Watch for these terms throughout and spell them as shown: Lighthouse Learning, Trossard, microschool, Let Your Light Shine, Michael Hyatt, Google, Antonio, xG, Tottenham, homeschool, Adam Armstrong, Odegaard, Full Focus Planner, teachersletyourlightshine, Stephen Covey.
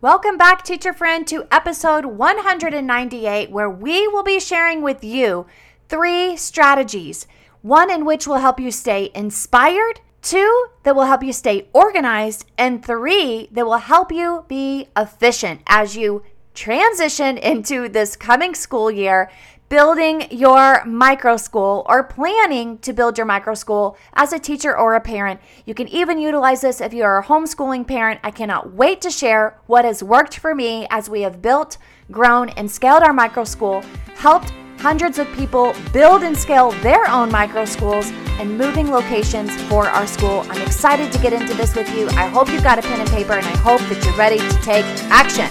Welcome back, teacher friend, to episode 198, where we will be sharing with you 3 strategies. One in which will help you stay inspired, 2 that will help you stay organized, and 3 that will help you be efficient as you transition into this coming school year, building your micro school or planning to build your micro school as a teacher or a parent. You can even utilize this if you are a homeschooling parent. I cannot wait to share what has worked for me as we have built, grown, and scaled our micro school, helped hundreds of people build and scale their own micro schools, and moving locations for our school. I'm excited to get into this with you. I hope you've got a pen and paper, and I hope that you're ready to take action.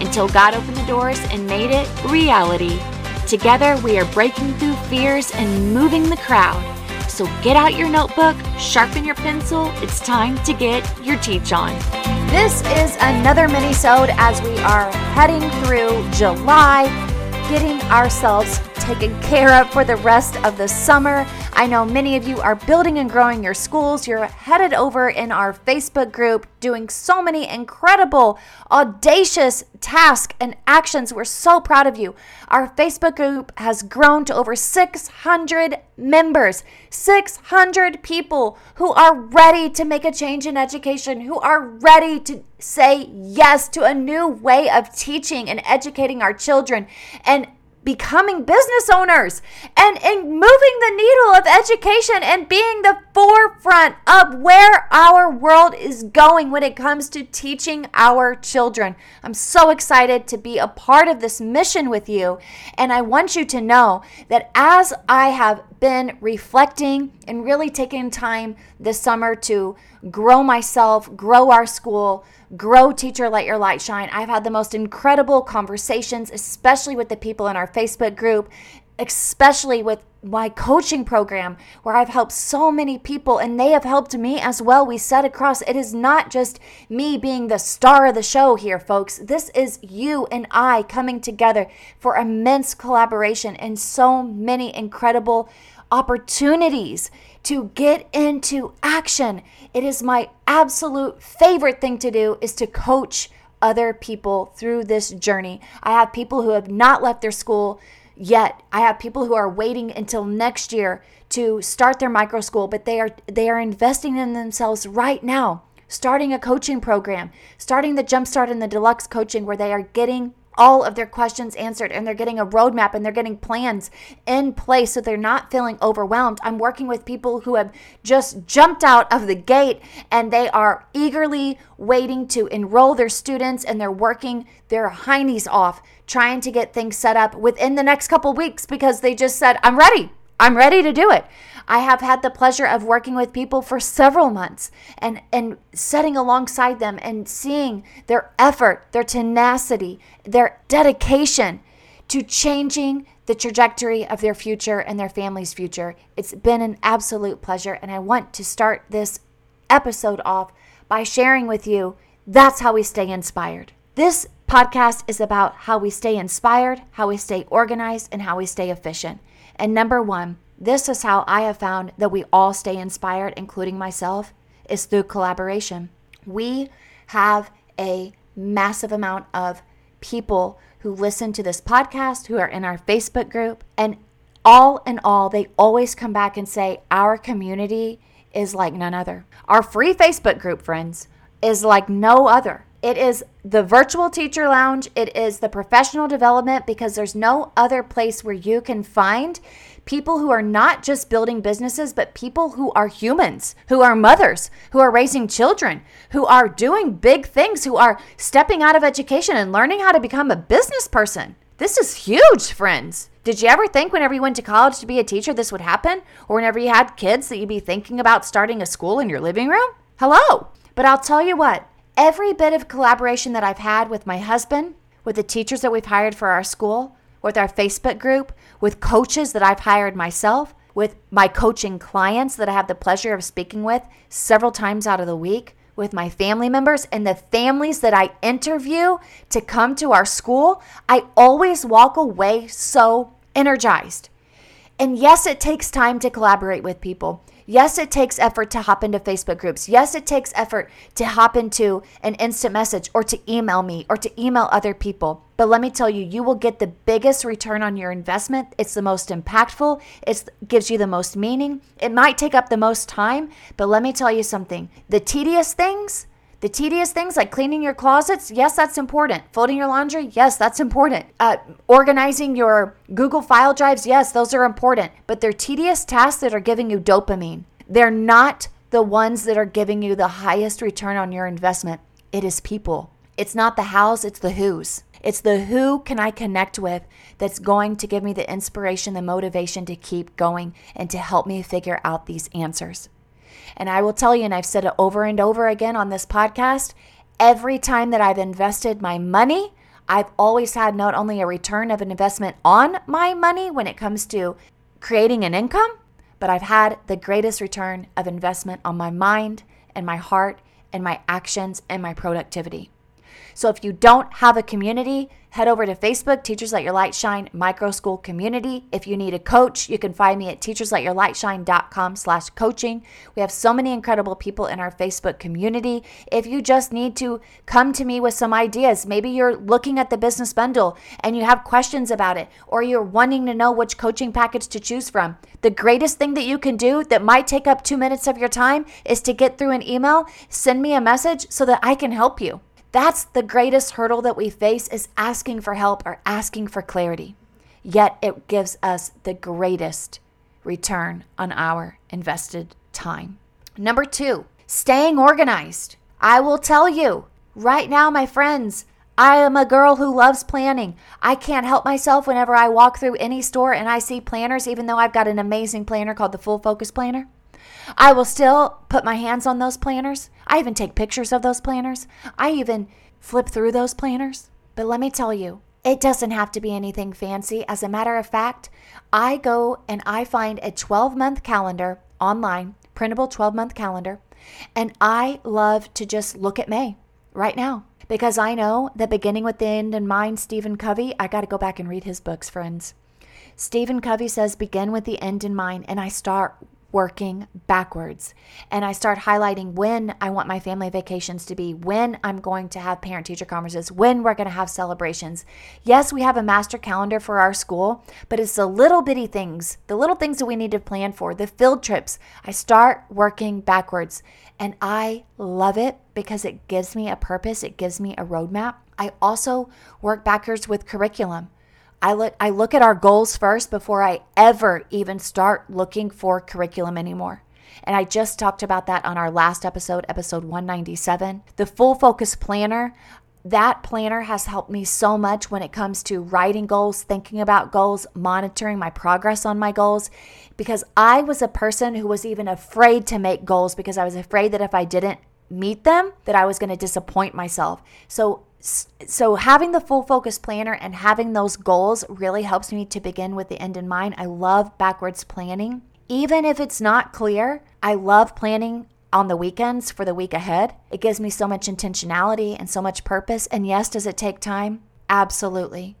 Until God opened the doors and made it reality. Together, we are breaking through fears and moving the crowd. So get out your notebook, sharpen your pencil. It's time to get your teach on. This is another mini-sode as we are heading through July, getting ourselves taken care of for the rest of the summer. I know many of you are building and growing your schools. You're headed over in our Facebook group, doing so many incredible, audacious tasks and actions. We're so proud of you. Our Facebook group has grown to over 600 members, 600 people who are ready to make a change in education, who are ready to say yes to a new way of teaching and educating our children and becoming business owners and moving the needle of education and being the forefront of where our world is going when it comes to teaching our children. I'm so excited to be a part of this mission with you. And I want you to know that as I have been reflecting and really taking time this summer to grow myself, grow our school, grow Teacher Let Your Light Shine. I've had the most incredible conversations, especially with the people in our Facebook group, especially with my coaching program, where I've helped so many people and they have helped me as well. We set across, it is not just me being the star of the show here, folks. This is you and I coming together for immense collaboration and so many incredible opportunities to get into action. It is my absolute favorite thing to do is to coach other people through this journey. I have people who have not left their school yet. I have people who are waiting until next year to start their micro school, but they are investing in themselves right now, starting a coaching program, starting the Jumpstart and the Deluxe coaching where they are getting all of their questions answered and they're getting a roadmap and they're getting plans in place so they're not feeling overwhelmed. I'm working with people who have just jumped out of the gate and they are eagerly waiting to enroll their students and they're working their heinies off trying to get things set up within the next couple weeks because they just said, I'm ready. I'm ready to do it. I have had the pleasure of working with people for several months and sitting alongside them and seeing their effort, their tenacity, their dedication to changing the trajectory of their future and their family's future. It's been an absolute pleasure, and I want to start this episode off by sharing with you that's how we stay inspired. This podcast is about how we stay inspired, how we stay organized, and how we stay efficient. And number one, this is how I have found that we all stay inspired, including myself, is through collaboration. We have a massive amount of people who listen to this podcast, who are in our Facebook group, and all in all, they always come back and say, our community is like none other. Our free Facebook group, friends, is like no other. It is the virtual teacher lounge. It is the professional development, because there's no other place where you can find people who are not just building businesses, but people who are humans, who are mothers, who are raising children, who are doing big things, who are stepping out of education and learning how to become a business person. This is huge, friends. Did you ever think whenever you went to college to be a teacher, this would happen? Or whenever you had kids that you'd be thinking about starting a school in your living room? Hello. But I'll tell you what, every bit of collaboration that I've had with my husband, with the teachers that we've hired for our school, with our Facebook group, with coaches that I've hired myself, with my coaching clients that I have the pleasure of speaking with several times out of the week, with my family members and the families that I interview to come to our school, I always walk away so energized. And yes, it takes time to collaborate with people. Yes, it takes effort to hop into Facebook groups. Yes, it takes effort to hop into an instant message or to email me or to email other people. But let me tell you, you will get the biggest return on your investment. It's the most impactful. It gives you the most meaning. It might take up the most time, but let me tell you something. The tedious things like cleaning your closets, yes, that's important. Folding your laundry, yes, that's important. Organizing your Google file drives, yes, those are important. But they're tedious tasks that are giving you dopamine. They're not the ones that are giving you the highest return on your investment. It is people. It's not the hows, it's the whos. It's the who can I connect with that's going to give me the inspiration, the motivation to keep going and to help me figure out these answers. And I will tell you, and I've said it over and over again on this podcast, every time that I've invested my money, I've always had not only a return of an investment on my money when it comes to creating an income, but I've had the greatest return of investment on my mind and my heart and my actions and my productivity. So if you don't have a community, head over to Facebook, Teachers Let Your Light Shine Micro School Community. If you need a coach, you can find me at teachersletyourlightshine.com/coaching. We have so many incredible people in our Facebook community. If you just need to come to me with some ideas, maybe you're looking at the business bundle and you have questions about it, or you're wanting to know which coaching package to choose from. The greatest thing that you can do that might take up 2 minutes of your time is to get through an email, send me a message so that I can help you. That's the greatest hurdle that we face, is asking for help or asking for clarity. Yet it gives us the greatest return on our invested time. Number 2, staying organized. I will tell you right now, my friends, I am a girl who loves planning. I can't help myself whenever I walk through any store and I see planners, even though I've got an amazing planner called the Full Focus Planner. I will still put my hands on those planners. I even take pictures of those planners. I even flip through those planners. But let me tell you, it doesn't have to be anything fancy. As a matter of fact, I go and I find a 12-month calendar online, printable 12-month calendar, and I love to just look at May right now, because I know that beginning with the end in mind, Stephen Covey, I got to go back and read his books, friends. Stephen Covey says, begin with the end in mind, and I start working backwards. And I start highlighting when I want my family vacations to be, when I'm going to have parent-teacher conferences, when we're going to have celebrations. Yes, we have a master calendar for our school, but it's the little bitty things, the little things that we need to plan for, the field trips. I start working backwards. And I love it because it gives me a purpose. It gives me a roadmap. I also work backwards with curriculum. I look at our goals first before I ever even start looking for curriculum anymore. And I just talked about that on our last episode, episode 197. The Full Focus Planner, that planner has helped me so much when it comes to writing goals, thinking about goals, monitoring my progress on my goals, because I was a person who was even afraid to make goals because I was afraid that if I didn't meet them, that I was going to disappoint myself. So having the Full Focus Planner and having those goals really helps me to begin with the end in mind. I love backwards planning. Even if it's not clear, I love planning on the weekends for the week ahead. It gives me so much intentionality and so much purpose. And yes, does it take time? Absolutely.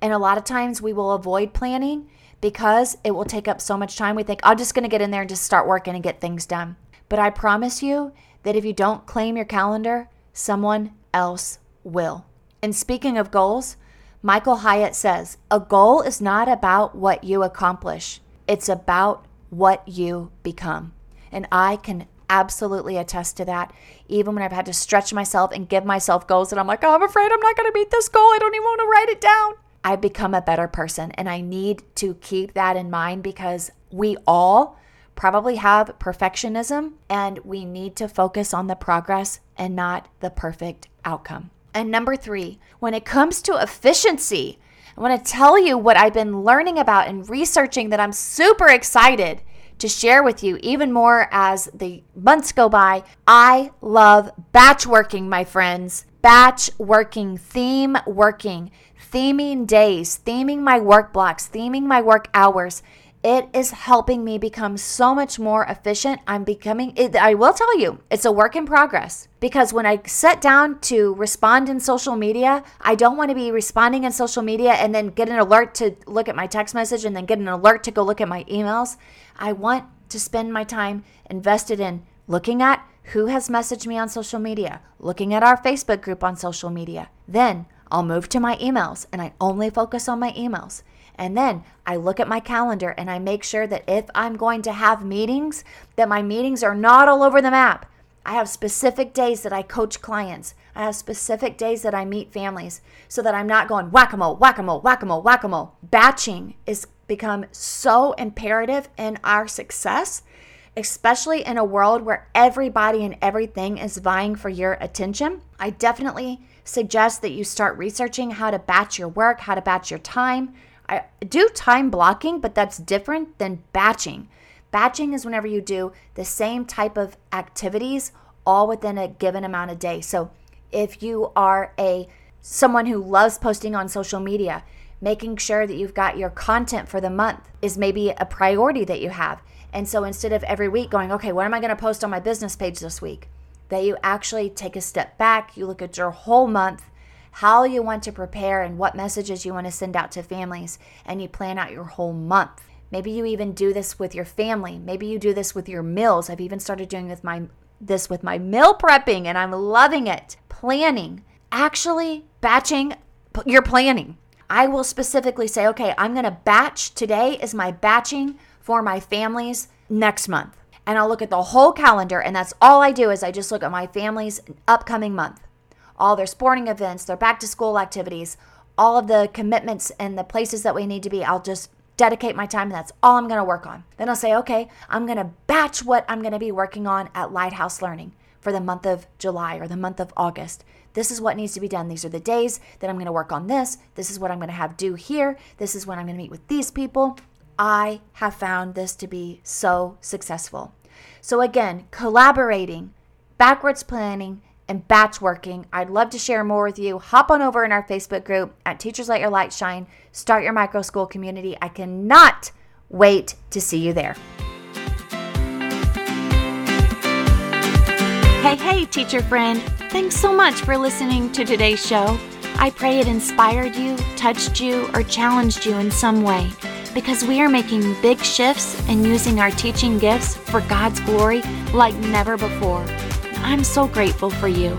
And a lot of times we will avoid planning because it will take up so much time. We think, I'm just going to get in there and just start working and get things done. But I promise you that if you don't claim your calendar, someone else will. And speaking of goals, Michael Hyatt says, a goal is not about what you accomplish. It's about what you become. And I can absolutely attest to that. Even when I've had to stretch myself and give myself goals that I'm like, oh, I'm afraid I'm not going to meet this goal. I don't even want to write it down. I've become a better person, and I need to keep that in mind because we all probably have perfectionism, and we need to focus on the progress and not the perfect outcome. And number 3, when it comes to efficiency, I want to tell you what I've been learning about and researching that I'm super excited to share with you even more as the months go by. I love batch working, my friends. Batch working, theme working, theming days, theming my work blocks, theming my work hours. It is helping me become so much more efficient. I will tell you, it's a work in progress because when I sit down to respond in social media, I don't want to be responding in social media and then get an alert to look at my text message and then get an alert to go look at my emails. I want to spend my time invested in looking at who has messaged me on social media, looking at our Facebook group on social media. Then I'll move to my emails and I only focus on my emails. And then I look at my calendar and I make sure that if I'm going to have meetings, that my meetings are not all over the map. I have specific days that I coach clients. I have specific days that I meet families so that I'm not going whack-a-mole, whack-a-mole, whack-a-mole, whack-a-mole. Batching has become so imperative in our success, especially in a world where everybody and everything is vying for your attention. I definitely suggest that you start researching how to batch your work, how to batch your time. I do time blocking, but that's different than batching. Batching is whenever you do the same type of activities all within a given amount of day. So if you are someone who loves posting on social media, making sure that you've got your content for the month is maybe a priority that you have. And so instead of every week going, okay, what am I going to post on my business page this week? That you actually take a step back, you look at your whole month, how you want to prepare and what messages you want to send out to families, and you plan out your whole month. Maybe you even do this with your family. Maybe you do this with your meals. I've even started doing this with my meal prepping, and I'm loving it. Planning, actually batching your planning. I will specifically say, okay, I'm going to batch. Today is my batching for my families next month. And I'll look at the whole calendar, and that's all I do is I just look at my family's upcoming month. All their sporting events, their back-to-school activities, all of the commitments and the places that we need to be. I'll just dedicate my time, and that's all I'm going to work on. Then I'll say, okay, I'm going to batch what I'm going to be working on at Lighthouse Learning for the month of July or the month of August. This is what needs to be done. These are the days that I'm going to work on this. This is what I'm going to have due here. This is when I'm going to meet with these people. I have found this to be so successful. So again, collaborating, backwards planning, and batch working. I'd love to share more with you. Hop on over in our Facebook group at Teachers Let Your Light Shine. Start your micro school community. I cannot wait to see you there. Hey, teacher friend. Thanks so much for listening to today's show. I pray it inspired you, touched you, or challenged you in some way because we are making big shifts and using our teaching gifts for God's glory like never before. I'm so grateful for you.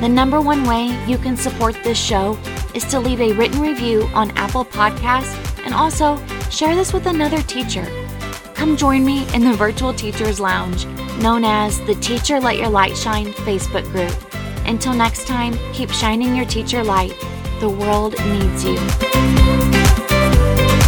The number one way you can support this show is to leave a written review on Apple Podcasts and also share this with another teacher. Come join me in the Virtual Teachers Lounge, known as the Teacher Let Your Light Shine Facebook group. Until next time, keep shining your teacher light. The world needs you.